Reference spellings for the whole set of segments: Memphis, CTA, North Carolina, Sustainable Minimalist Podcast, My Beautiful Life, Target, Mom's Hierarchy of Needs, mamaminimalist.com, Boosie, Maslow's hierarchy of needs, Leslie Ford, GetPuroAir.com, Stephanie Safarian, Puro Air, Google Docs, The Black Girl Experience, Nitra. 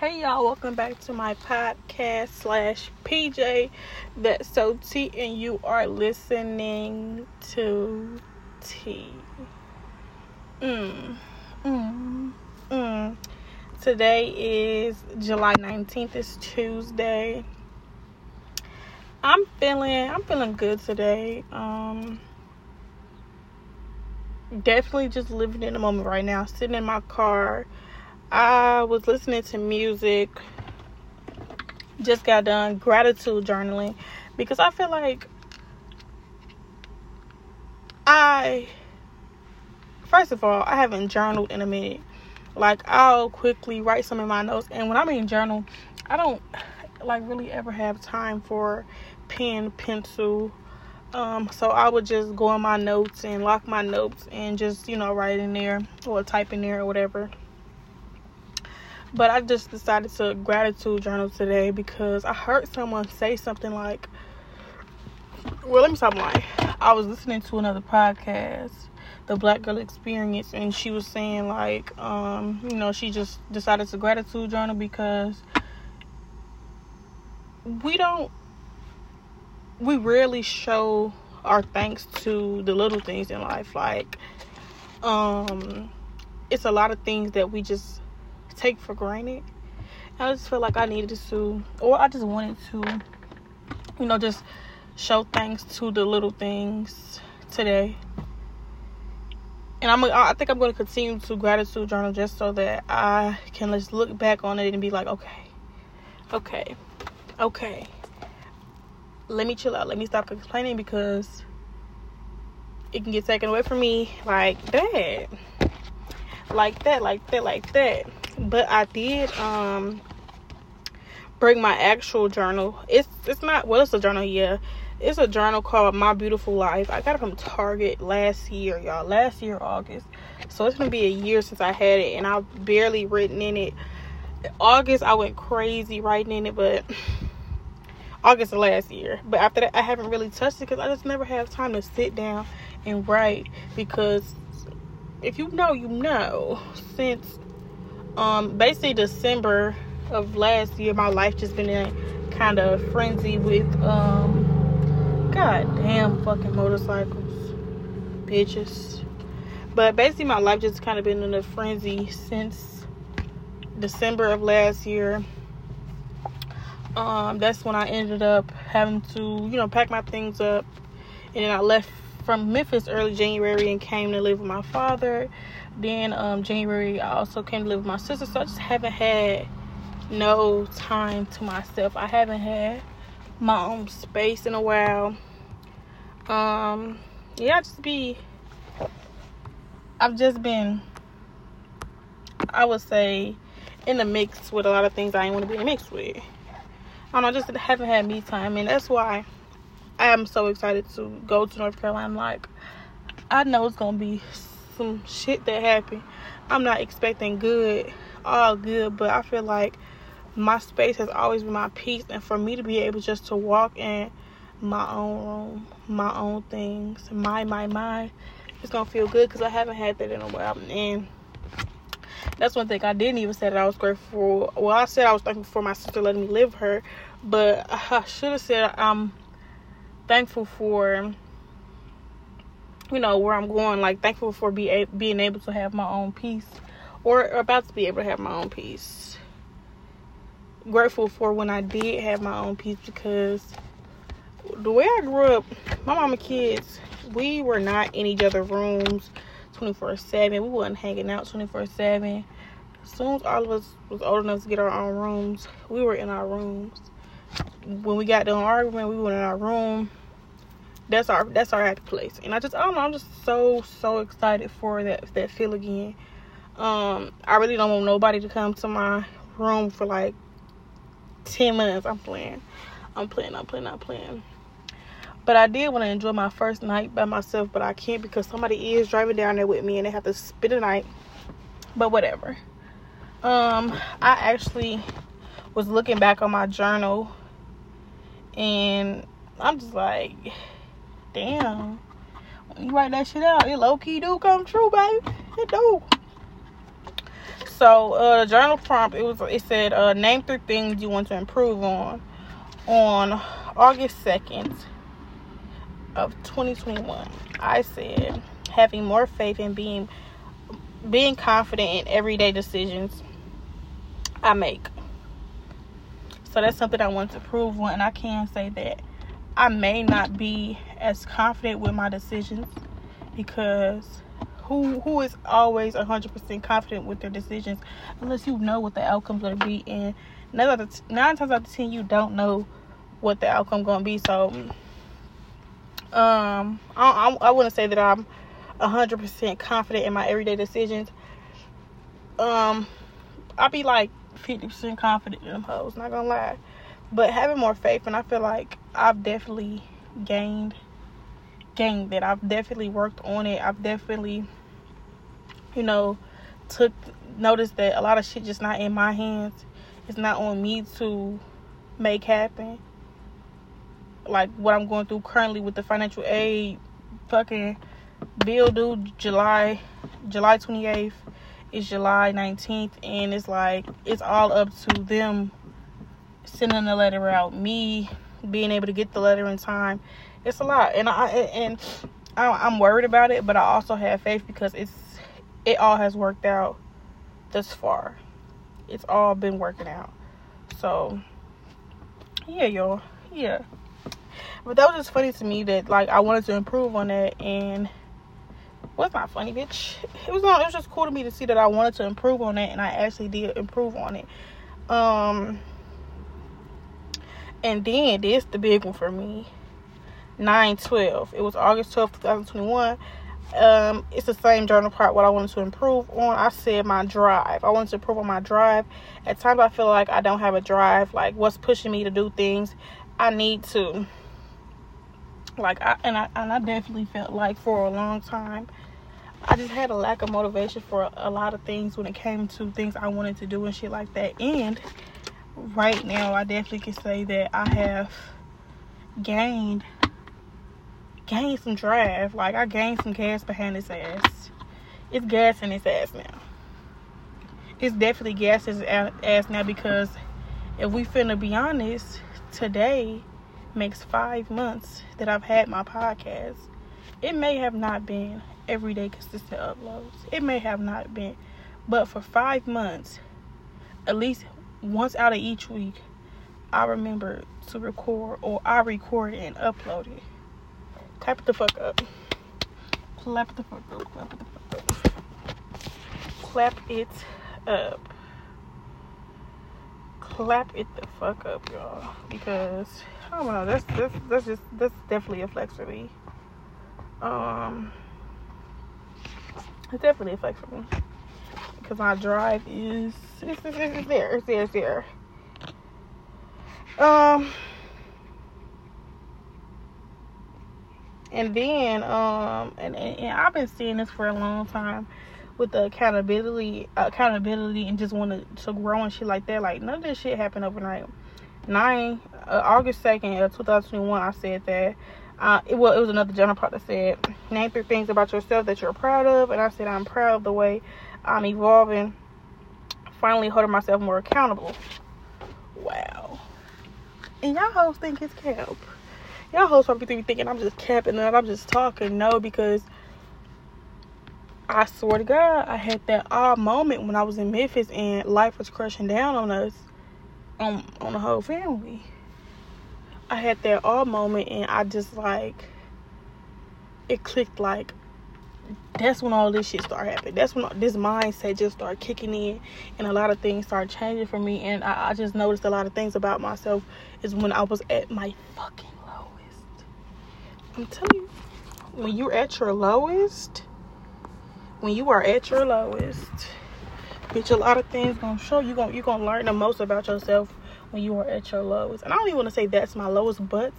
Hey y'all, welcome back to my podcast / PJ That's So T, and you are listening to T. Today is July 19th. It's Tuesday. I'm feeling good today. Definitely just living in the moment right now. Sitting in my car. I was listening to music, just got done gratitude journaling, because I feel like I haven't journaled in a minute. Like, I'll quickly write some in my notes, and when I mean journal, I don't really ever have time for pen, pencil, so I would just go in my notes and lock my notes and just, write in there or type in there or whatever. But I just decided to gratitude journal today because I heard someone say something like, I was listening to another podcast, The Black Girl Experience, and she was saying she just decided to gratitude journal because we rarely show our thanks to the little things in life. It's a lot of things that we just take for granted. I just feel like I just wanted to just show thanks to the little things today. And I think I'm going to continue to gratitude journal just so that I can just look back on it and be like, okay. Let me chill out. Let me stop complaining, because it can get taken away from me like that. But I did bring my actual journal. It's a journal, yeah. It's a journal called My Beautiful Life. I got it from Target last year, y'all. Last year, August. So it's going to be a year since I had it, and I've barely written in it. August, I went crazy writing in it, but August of last year. But after that, I haven't really touched it because I just never have time to sit down and write, because if you know, since basically December of last year, my life just been in a kind of frenzy with goddamn fucking motorcycles, bitches. But basically my life just kind of been in a frenzy since December of last year. That's when I ended up having to pack my things up, and then I left from Memphis early January and came to live with my father. Then January I also came to live with my sister. So I just haven't had no time to myself. I haven't had my own space in a while. I would say in the mix with a lot of things I ain't want to be in the mix with. I don't know, just haven't had me time, and that's why I'm so excited to go to North Carolina. I know it's gonna be some shit that happened. I'm not expecting all good, but I feel like my space has always been my peace, and for me to be able just to walk in my own room, my own things, my, it's gonna feel good, because I haven't had that in a while. And that's one thing I didn't even say that I was grateful for. Well, I said I was thankful for my sister letting me live her, but I should have said I'm thankful for where I'm going, thankful for being able to have my own peace, or about to be able to have my own peace. Grateful for when I did have my own peace, because the way I grew up, my mama kids, we were not in each other's rooms 24/7. We wasn't hanging out 24/7. As soon as all of us was old enough to get our own rooms, we were in our rooms. When we got done arguing, we went in our room. That's our happy place. And I'm just so excited for that feel again. I really don't want nobody to come to my room for 10 minutes. I'm playing. But I did want to enjoy my first night by myself, but I can't because somebody is driving down there with me and they have to spend the night. But whatever. I actually was looking back on my journal, and I'm just like, damn, when you write that shit out, it low-key do come true, baby. It do. So the journal prompt, it said name three things you want to improve on August 2nd of 2021. I said having more faith and being confident in everyday decisions I make. So that's something I want to improve on, and I can say that I may not be as confident with my decisions, because who is always 100% confident with their decisions unless you know what the outcome's going to be, and 9 times out of 10 you don't know what the outcome going to be. So I wouldn't say that I'm 100% confident in my everyday decisions. I'd be like 50% confident in them hoes, not gonna lie. But having more faith, and I feel like I've definitely gained that. I've definitely worked on it. I've definitely, noticed that a lot of shit just not in my hands. It's not on me to make happen. Like what I'm going through currently with the financial aid fucking bill due July 28th. It's July 19th, and it's like it's all up to them sending the letter out, me being able to get the letter in time. It's a lot, and I'm worried about it, but I also have faith because it all has worked out thus far. It's all been working out. So yeah, y'all, yeah. But that was just funny to me that like I wanted to improve on that, and was not funny, bitch. It was just cool to me to see that I wanted to improve on it, and I actually did improve on it. And then this the big one for me, 9/12. It was August 12th, 2021. It's the same journal part. What I wanted to improve on, I said my drive. I wanted to improve on my drive. At times I feel like I don't have a drive. Like what's pushing me to do things I need to. Like I definitely felt like for a long time I just had a lack of motivation for a lot of things when it came to things I wanted to do and shit like that. And right now, I definitely can say that I have gained some drive. Like, I gained some gas behind this ass. It's gas in this ass now. It's definitely gas in his ass now, because if we finna be honest, today makes 5 months that I've had my podcast. It may have not been everyday consistent uploads. It may have not been. But for 5 months, at least once out of each week, I remember to record, or I recorded and uploaded. Clap it the fuck up. Clap it the fuck up. Clap it the fuck up. Clap it up. Clap it the fuck up, y'all. Because I don't know, that's definitely a flex for me. It's definitely a flex for me, because my drive is it's there. And then and I've been seeing this for a long time with the accountability and just want to grow and shit like that. Like none of this shit happened overnight. August 2nd of 2021, I said that. It was another journal part that said, name 3 things about yourself that you're proud of. And I said, I'm proud of the way I'm evolving, finally holding myself more accountable. Wow. And y'all hoes think it's cap. Y'all hoes probably thinking I'm just capping up, I'm just talking. No, because I swear to God, I had that odd moment when I was in Memphis and life was crushing down on us, on the whole family. I had that all moment, and I just like it clicked. Like that's when all this shit started happening. That's when this mindset just started kicking in, and a lot of things started changing for me. And I just noticed a lot of things about myself is when I was at my fucking lowest. I'm telling you, when you're at your lowest, when you are at your lowest, bitch, a lot of things gonna show. You gonna learn the most about yourself when you are at your lowest. And I don't even want to say that's my lowest, but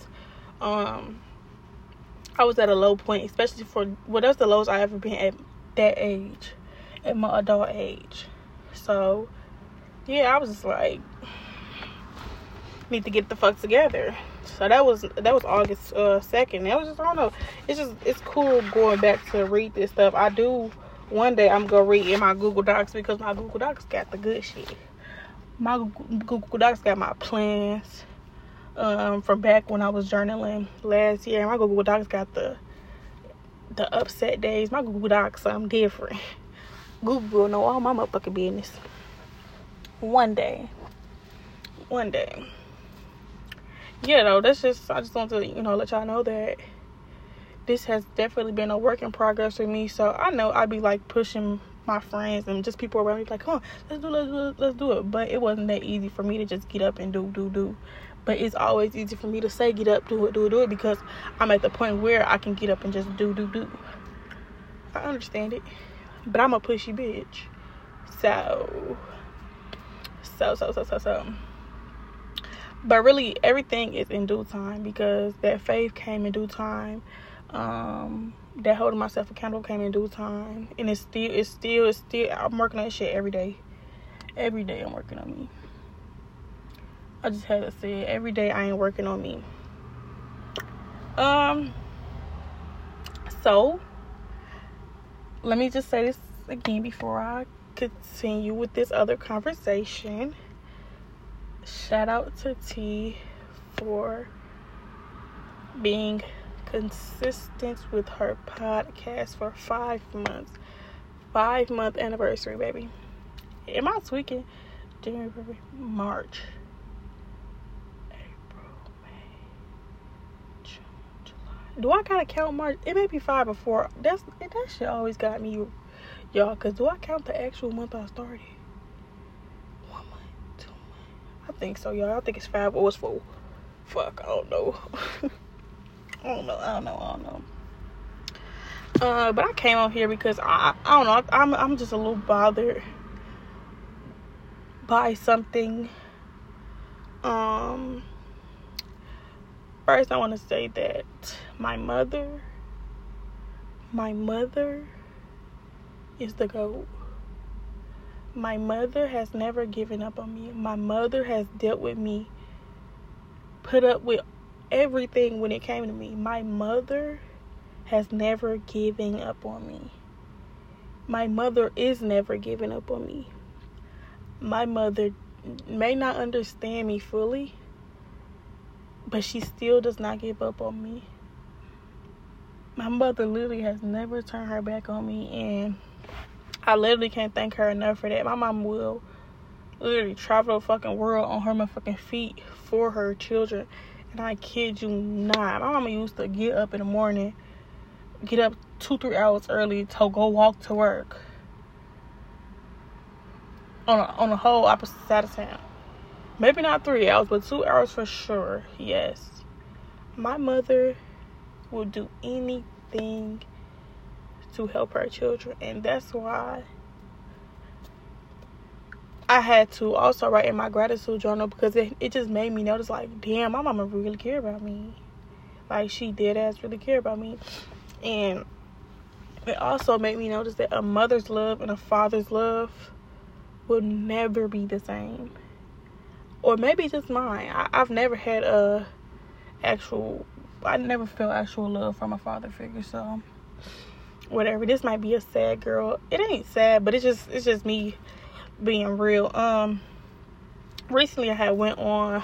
I was at a low point, especially for, well, that's the lowest I ever been at that age, at my adult age. So yeah, I was just like, need to get the fuck together. So that was August 2nd. That was just, I don't know, it's cool going back to read this stuff. I do one day I'm gonna read in my Google Docs, because my Google Docs got the good shit. My Google Docs got my plans from back when I was journaling last year. My Google Docs got the upset days. My Google Docs, I'm different. Google will know all my motherfucking business. One day. Yeah, though, that's just, I just want to, let y'all know that this has definitely been a work in progress for me. So I know I'd be like pushing my friends and just people around me like, come on, let's do it. But it wasn't that easy for me to just get up and do. But it's always easy for me to say, get up, do it, because I'm at the point where I can get up and just do. I understand it, but I'm a pushy bitch. So. But really, everything is in due time, because that faith came in due time. That holding myself accountable came in due time. And it's still, I'm working on that shit every day. Every day I'm working on me. I just had to say it. Every day I ain't working on me. So, let me just say this again before I continue with this other conversation. Shout out to T for being consistent with her podcast for 5 months. 5 month anniversary, baby. Am I tweaking? January, March, April, May, June, July. Do I gotta count March? It may be 5 or 4. That shit always got me, y'all. Cause do I count the actual month I started? I think so, y'all. I think it's 5 or it's 4. Fuck, I don't know. I don't know. But I came on here because I don't know. I'm just a little bothered by something. First, I want to say that my mother is the GOAT. My mother has never given up on me. My mother has dealt with me, put up with everything when it came to me. My mother has never given up on me. My mother is never giving up on me. My mother may not understand me fully, but she still does not give up on me. My mother literally has never turned her back on me, and I literally can't thank her enough for that. My mom will literally travel the fucking world on her motherfucking feet for her children. And I kid you not. My mama used to get up in the morning, get up 2-3 hours early to go walk to work on a whole opposite side of town. Maybe not 3 hours, but 2 hours for sure. Yes. My mother will do anything to help her children, and that's why I had to also write in my gratitude journal, because it just made me notice, like, damn, my mama really care about me. Like, she dead ass really care about me. And it also made me notice that a mother's love and a father's love will never be the same, or maybe just mine. I've never had I never felt actual love from a father figure, so whatever, this might be a sad girl. It ain't sad, but it's just me being real. Recently I had went on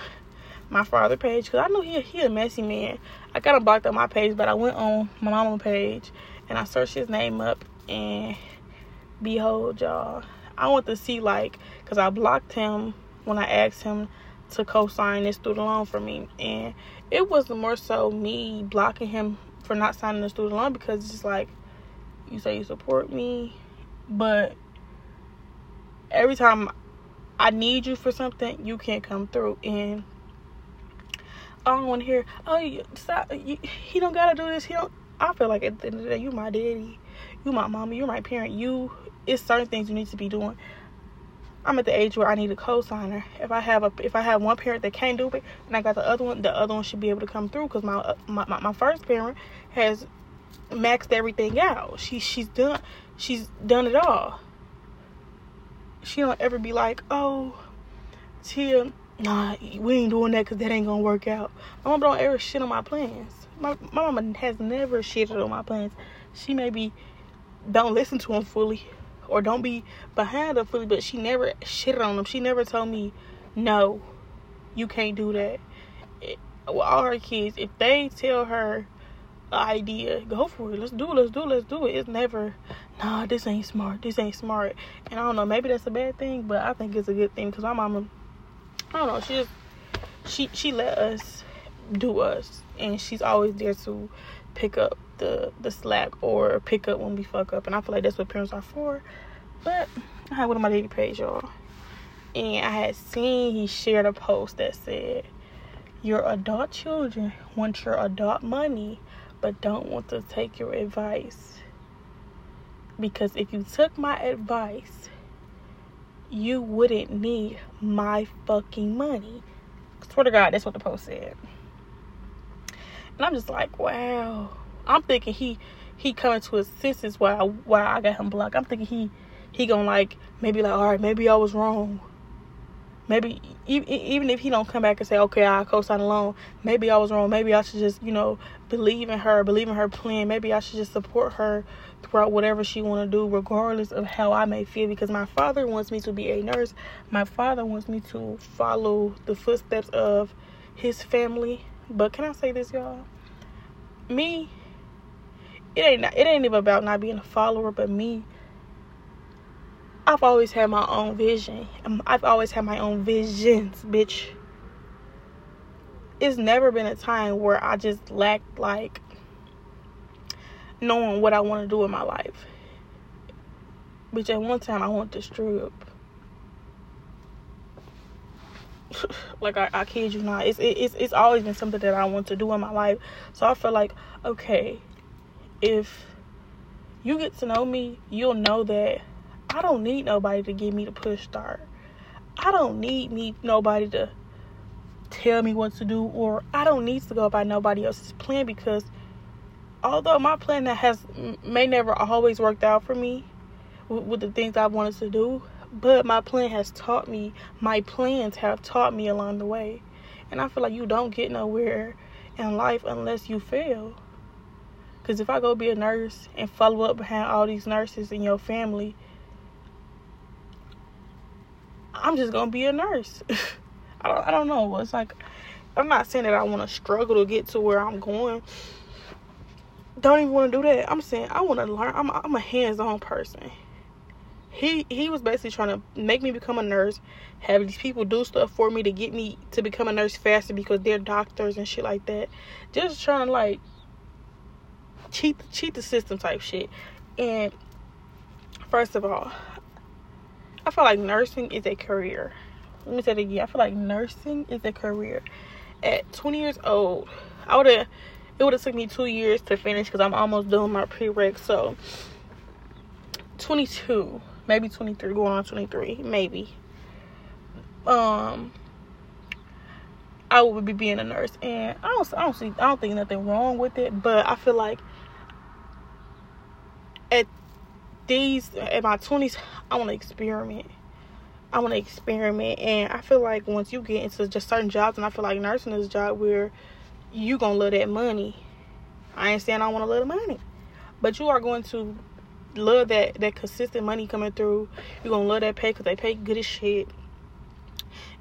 my father page, because I know he a messy man. I got him blocked on my page, but I went on my mama page and I searched his name up, and behold, y'all, I want to see, like, because I blocked him when I asked him to co-sign this student loan for me, and it was more so me blocking him for not signing the student loan, because it's just like, you say you support me, but every time I need you for something, you can't come through. And I don't want to hear, oh, stop, he don't gotta do this. I feel like at the end of the day, you my daddy, you my mama, you my parent. It's certain things you need to be doing. I'm at the age where I need a co-signer. If I have one parent that can't do it, and I got the other one should be able to come through, because my first parent has maxed everything out. She's done it all. She don't ever be like, oh, Tia, nah, we ain't doing that because that ain't gonna work out. My mama don't ever shit on my plans. My mama has never shitted on my plans. She may be don't listen to him fully or don't be behind him fully, but she never shitted on him. She never told me, no, you can't do that. With all her kids, if they tell her an idea, go for it. Let's do it. It's never, nah, this ain't smart. And I don't know, maybe that's a bad thing, but I think it's a good thing because my mama, I don't know, she just, she let us do us, and she's always there to pick up the slack or pick up when we fuck up, and I feel like that's what parents are for. But I had one of my dating page, y'all, and I had seen he shared a post that said, your adult children want your adult money but don't want to take your advice, because if you took my advice you wouldn't need my fucking money. I swear to God, that's what the post said. And I'm just like, wow. I'm thinking he coming to his senses while I got him blocked. I'm thinking he gonna maybe all right, maybe I was wrong. Maybe even if he don't come back and say, okay, I'll co-sign a loan, maybe I was wrong. Maybe I should just, believe in her plan. Maybe I should just support her throughout whatever she want to do, regardless of how I may feel. Because my father wants me to be a nurse. My father wants me to follow the footsteps of his family. But can I say this, y'all? Me, it ain't even about not being a follower, but me, I've always had my own vision. I've always had my own visions, bitch. It's never been a time where I just lacked, knowing what I want to do in my life. Bitch, at one time, I wanted to strip. I kid you not. It's always been something that I want to do in my life. So I feel like, okay, if you get to know me, you'll know that I don't need nobody to give me the push start. I don't need nobody to tell me what to do, or I don't need to go by nobody else's plan, because although my plan that may never always worked out for me with the things I wanted to do, but my plans have taught me along the way. And I feel like you don't get nowhere in life unless you fail. Because if I go be a nurse and follow up behind all these nurses in your family, I'm just going to be a nurse. I don't know. It's I'm not saying that I want to struggle to get to where I'm going. Don't even want to do that. I'm saying I want to learn. I'm a hands-on person. He was basically trying to make me become a nurse, have these people do stuff for me to get me to become a nurse faster because they're doctors and shit like that. Just trying to, cheat the system type shit. And first of all, I feel like nursing is a career. Let me say it again. I feel like nursing is a career. At 20 years old, it would have took me 2 years to finish because I'm almost doing my prereq. So, 22, maybe 23, going on 23, maybe. I would be being a nurse, and I don't think nothing wrong with it. But I feel like at my 20s, I want to experiment. And I feel like once you get into just certain jobs, and I feel like nursing is a job where you going to love that money. I ain't saying I want to love the money, but you are going to love that consistent money coming through. You're going to love that pay because they pay good as shit.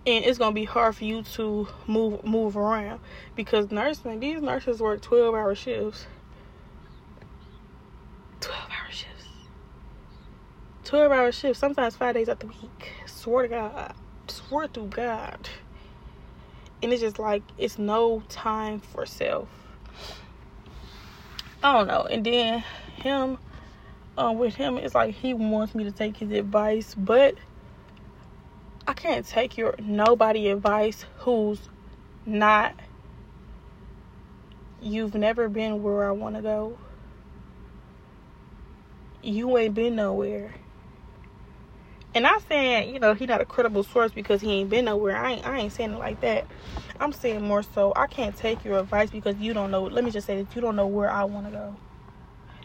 And it's going to be hard for you to move around, because nursing, these nurses work 12-hour shifts. 12-hour shifts, sometimes 5 days out the week. Swear to God. And it's just it's no time for self. I don't know. And then with him, it's he wants me to take his advice, but I can't take nobody advice who's not, you've never been where I want to go. You ain't been nowhere. And I'm saying, he not a credible source because he ain't been nowhere. I ain't saying it like that. I'm saying more so, I can't take your advice because you don't know. Let me just say that you don't know where I want to go.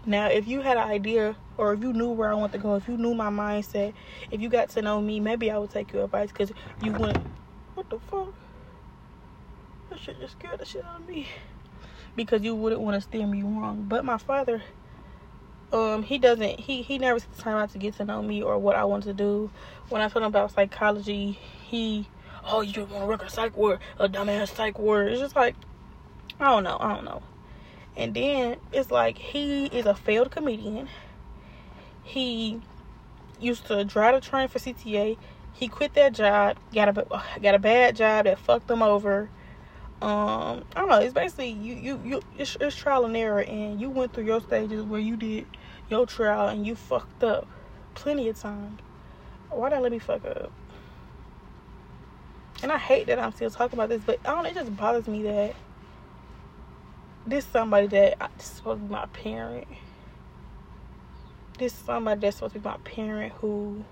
Now, if you had an idea, or if you knew where I want to go, if you knew my mindset, if you got to know me, maybe I would take your advice because you wouldn't. What the fuck? That shit just scared the shit out of me. Because you wouldn't want to steer me wrong. But my father He never took the time out to get to know me or what I wanted to do. When I told him about psychology, you want to work a psych ward, a dumbass psych ward. It's just like, I don't know. And then it's like, he is a failed comedian. He used to drive the train for CTA. He quit that job, got a bad job that fucked him over. I don't know. It's basically you. It's trial and error, and you went through your stages where you did your trial and you fucked up plenty of times. Why didn't let me fuck up? And I hate that I'm still talking about this, but it just bothers me that this somebody that's supposed to be my parent, who,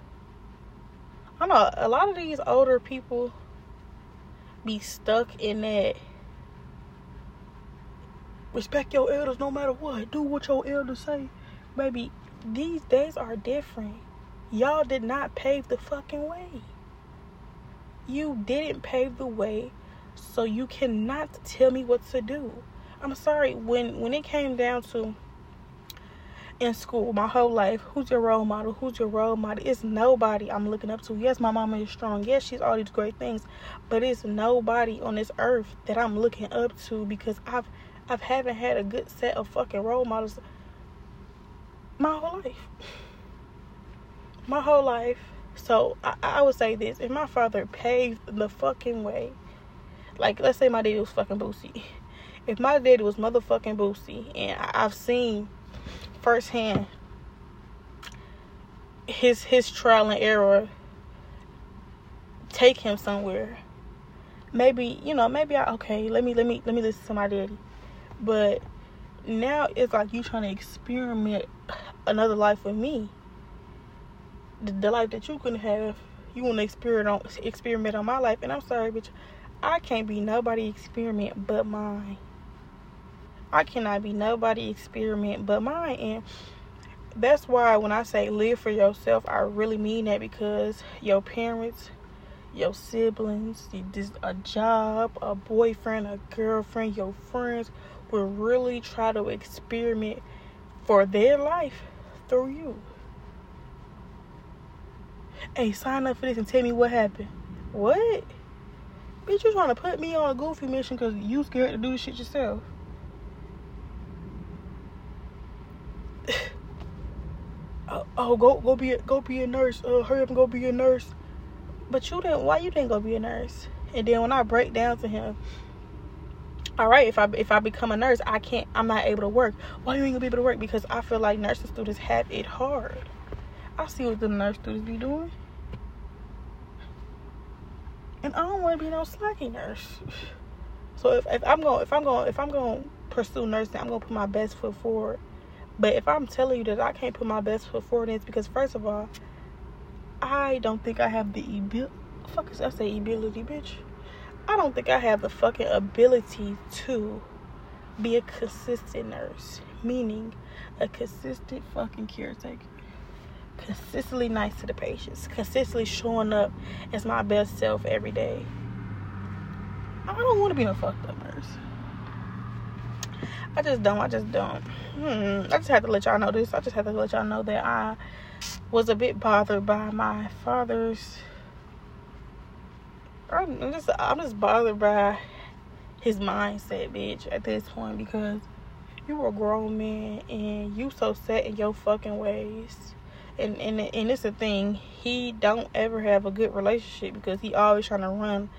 I don't know, a lot of these older people be stuck in that respect your elders no matter what, do what your elders say. Baby, these days are different. Y'all did not pave the fucking way. You didn't pave the way, so you cannot tell me what to do. I'm sorry, when it came down to in school, my whole life, who's your role model? It's nobody I'm looking up to. Yes, my mama is strong. Yes, she's all these great things, but it's nobody on this earth that I'm looking up to, because I've haven't had a good set of fucking role models my whole life. So I would say this: if my father paved the fucking way, like let's say my daddy was fucking Boosie, if my daddy was motherfucking Boosie, and I've seen firsthand his trial and error take him somewhere. Let me listen to my daddy. But now it's like you trying to experiment another life with me, the life that you couldn't have. You want to experiment on my life, and I'm sorry, bitch, I can't be nobody experiment but mine. I cannot be nobody experiment but mine. And that's why when I say live for yourself, I really mean that, because your parents, your siblings, a job, a boyfriend, a girlfriend, your friends will really try to experiment for their life through you. Hey, sign up for this and tell me what happened. What? Bitch, you trying to put me on a goofy mission because you scared to do this shit yourself. Go be a nurse. Hurry up and go be a nurse. But you didn't. Why you didn't go be a nurse? And then when I break down to him, all right, if I become a nurse, I'm not able to work. Why you ain't gonna be able to work? Because I feel like nursing students have it hard. I see what the nurse students be doing, and I don't want to be no slacky nurse. So if I'm gonna pursue nursing, I'm gonna put my best foot forward. But if I'm telling you that I can't put my best foot forward, it's because, first of all, I don't think I have the ability. Fuck, I say ability, bitch. I don't think I have the fucking ability to be a consistent nurse. Meaning, a consistent fucking caretaker. Consistently nice to the patients. Consistently showing up as my best self every day. I don't want to be no fucked up nurse. I just don't. I just had to let y'all know this. I just had to let y'all know that I was a bit bothered by my father's... I'm just bothered by his mindset, bitch, at this point. Because you a grown man and you so set in your fucking ways. And it's a thing. He don't ever have a good relationship because he always trying to run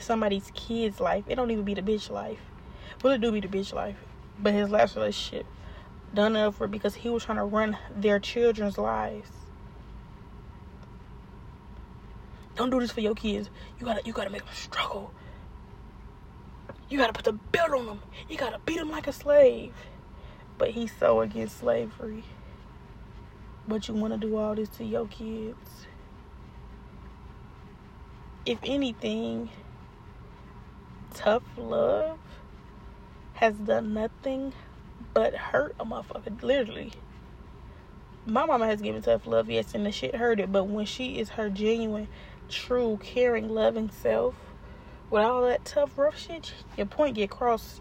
somebody's kid's life. It don't even be the bitch life. Well, it do be the bitch life. But his last relationship done over because he was trying to run their children's lives. Don't do this for your kids. You gotta make them struggle. You gotta put the belt on them. You gotta beat them like a slave. But he's so against slavery. But you wanna do all this to your kids. If anything, tough love has done nothing but hurt a motherfucker, literally. My mama has given tough love, yes, and the shit hurt it, but when she is her genuine, true, caring, loving self, with all that tough, rough shit, your point get across.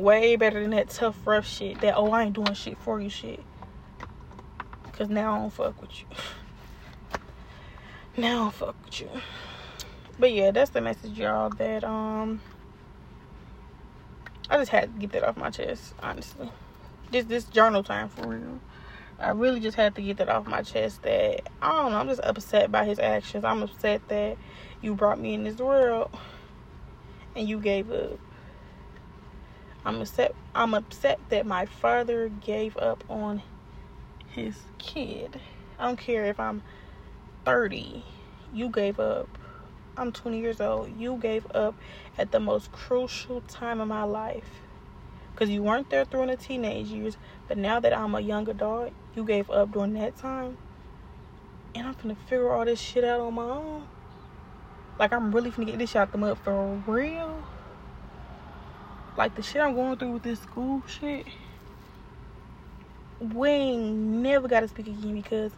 way better than that tough, rough shit. That, oh, I ain't doing shit for you shit. Because now I don't fuck with you. Now I don't fuck with you. But yeah, that's the message, y'all. That, I just had to get that off my chest, honestly. Just this journal time, for real. I really just had to get that off my chest that, I don't know, I'm just upset by his actions. I'm upset that you brought me in this world and you gave up. I'm upset that my father gave up on his kid. I don't care if I'm 30. You gave up. I'm 20 years old. You gave up at the most crucial time of my life. Because you weren't there during the teenage years. But now that I'm a young adult, you gave up during that time. And I'm finna figure all this shit out on my own. Like, I'm really finna get this shit out the mud for real. Like, the shit I'm going through with this school shit. We ain't never gotta speak again because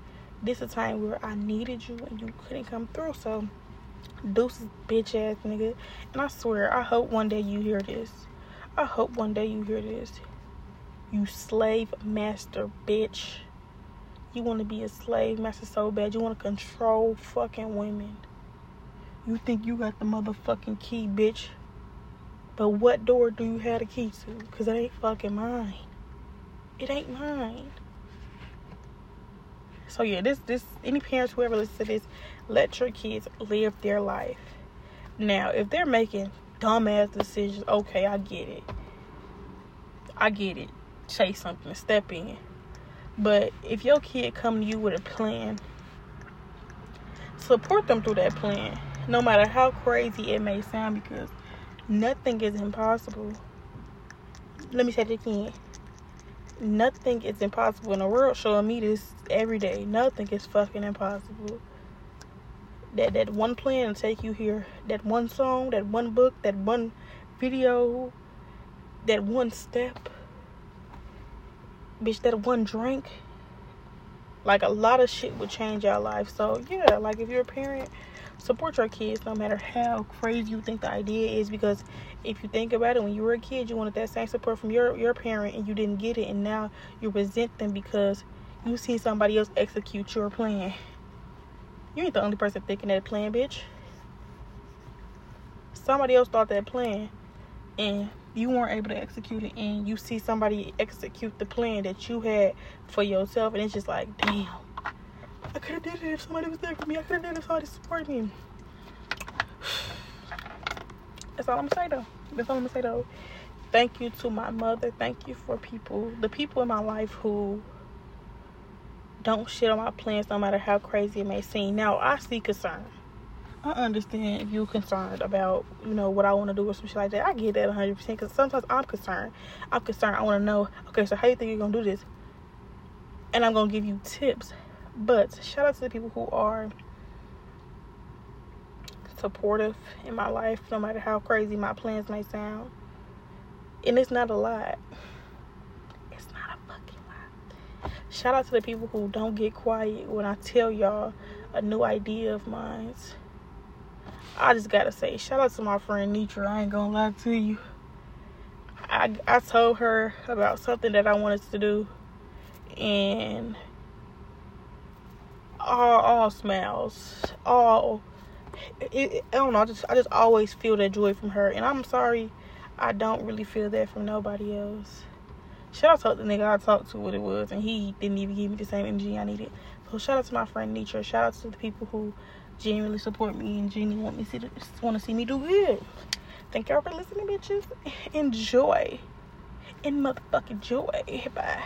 this is a time where I needed you and you couldn't come through. So, deuces, bitch ass nigga. And I swear, I hope one day you hear this. I hope one day you hear this. You slave master, bitch. You want to be a slave master so bad. You want to control fucking women. You think you got the motherfucking key, bitch. But what door do you have the key to? Because it ain't fucking mine. It ain't mine. So yeah, this any parents, whoever listens to this, let your kids live their life. Now, if they're making dumbass decisions, okay, I get it. Chase something, step in. But if your kid come to you with a plan, support them through that plan, no matter how crazy it may sound, because nothing is impossible. Let me say it again. Nothing is impossible in the world. Showing me this every day. Nothing is fucking impossible. That one plan will take you here. That one song, that one book, that one video, that one step. Bitch, that one drink. Like, a lot of shit would change your life. So, yeah, like, if you're a parent, support your kids no matter how crazy you think the idea is. Because if you think about it, when you were a kid, you wanted that same support from your parent and you didn't get it. And now you resent them because you see somebody else execute your plan. You ain't the only person thinking that plan, bitch. Somebody else thought that plan and you weren't able to execute it, and you see somebody execute the plan that you had for yourself, and it's just like, damn, I could have did it if somebody was there for me. I could have done it if somebody supported me. That's all I'm gonna say though. Thank you to my mother. Thank you for the people in my life who don't shit on my plans no matter how crazy it may seem. Now, I see concern. I understand if you're concerned about, you know, what I want to do or some shit like that. I get that 100% because sometimes I'm concerned. I want to know, okay, so how you think you're going to do this? And I'm going to give you tips. But shout out to the people who are supportive in my life, no matter how crazy my plans may sound. And it's not a lot. It's not a fucking lot. Shout out to the people who don't get quiet when I tell y'all a new idea of mine. I just gotta say, shout out to my friend Nitra. I ain't gonna lie to you. I told her about something that I wanted to do, and all smiles, all I don't know. I just always feel that joy from her, and I'm sorry, I don't really feel that from nobody else. Shout out to the nigga I talked to what it was, and he didn't even give me the same energy I needed. So shout out to my friend Nitra. Shout out to the people who genuinely support me and genuinely want to see me do good. Thank y'all for listening, bitches. Enjoy. And motherfucking joy. Bye.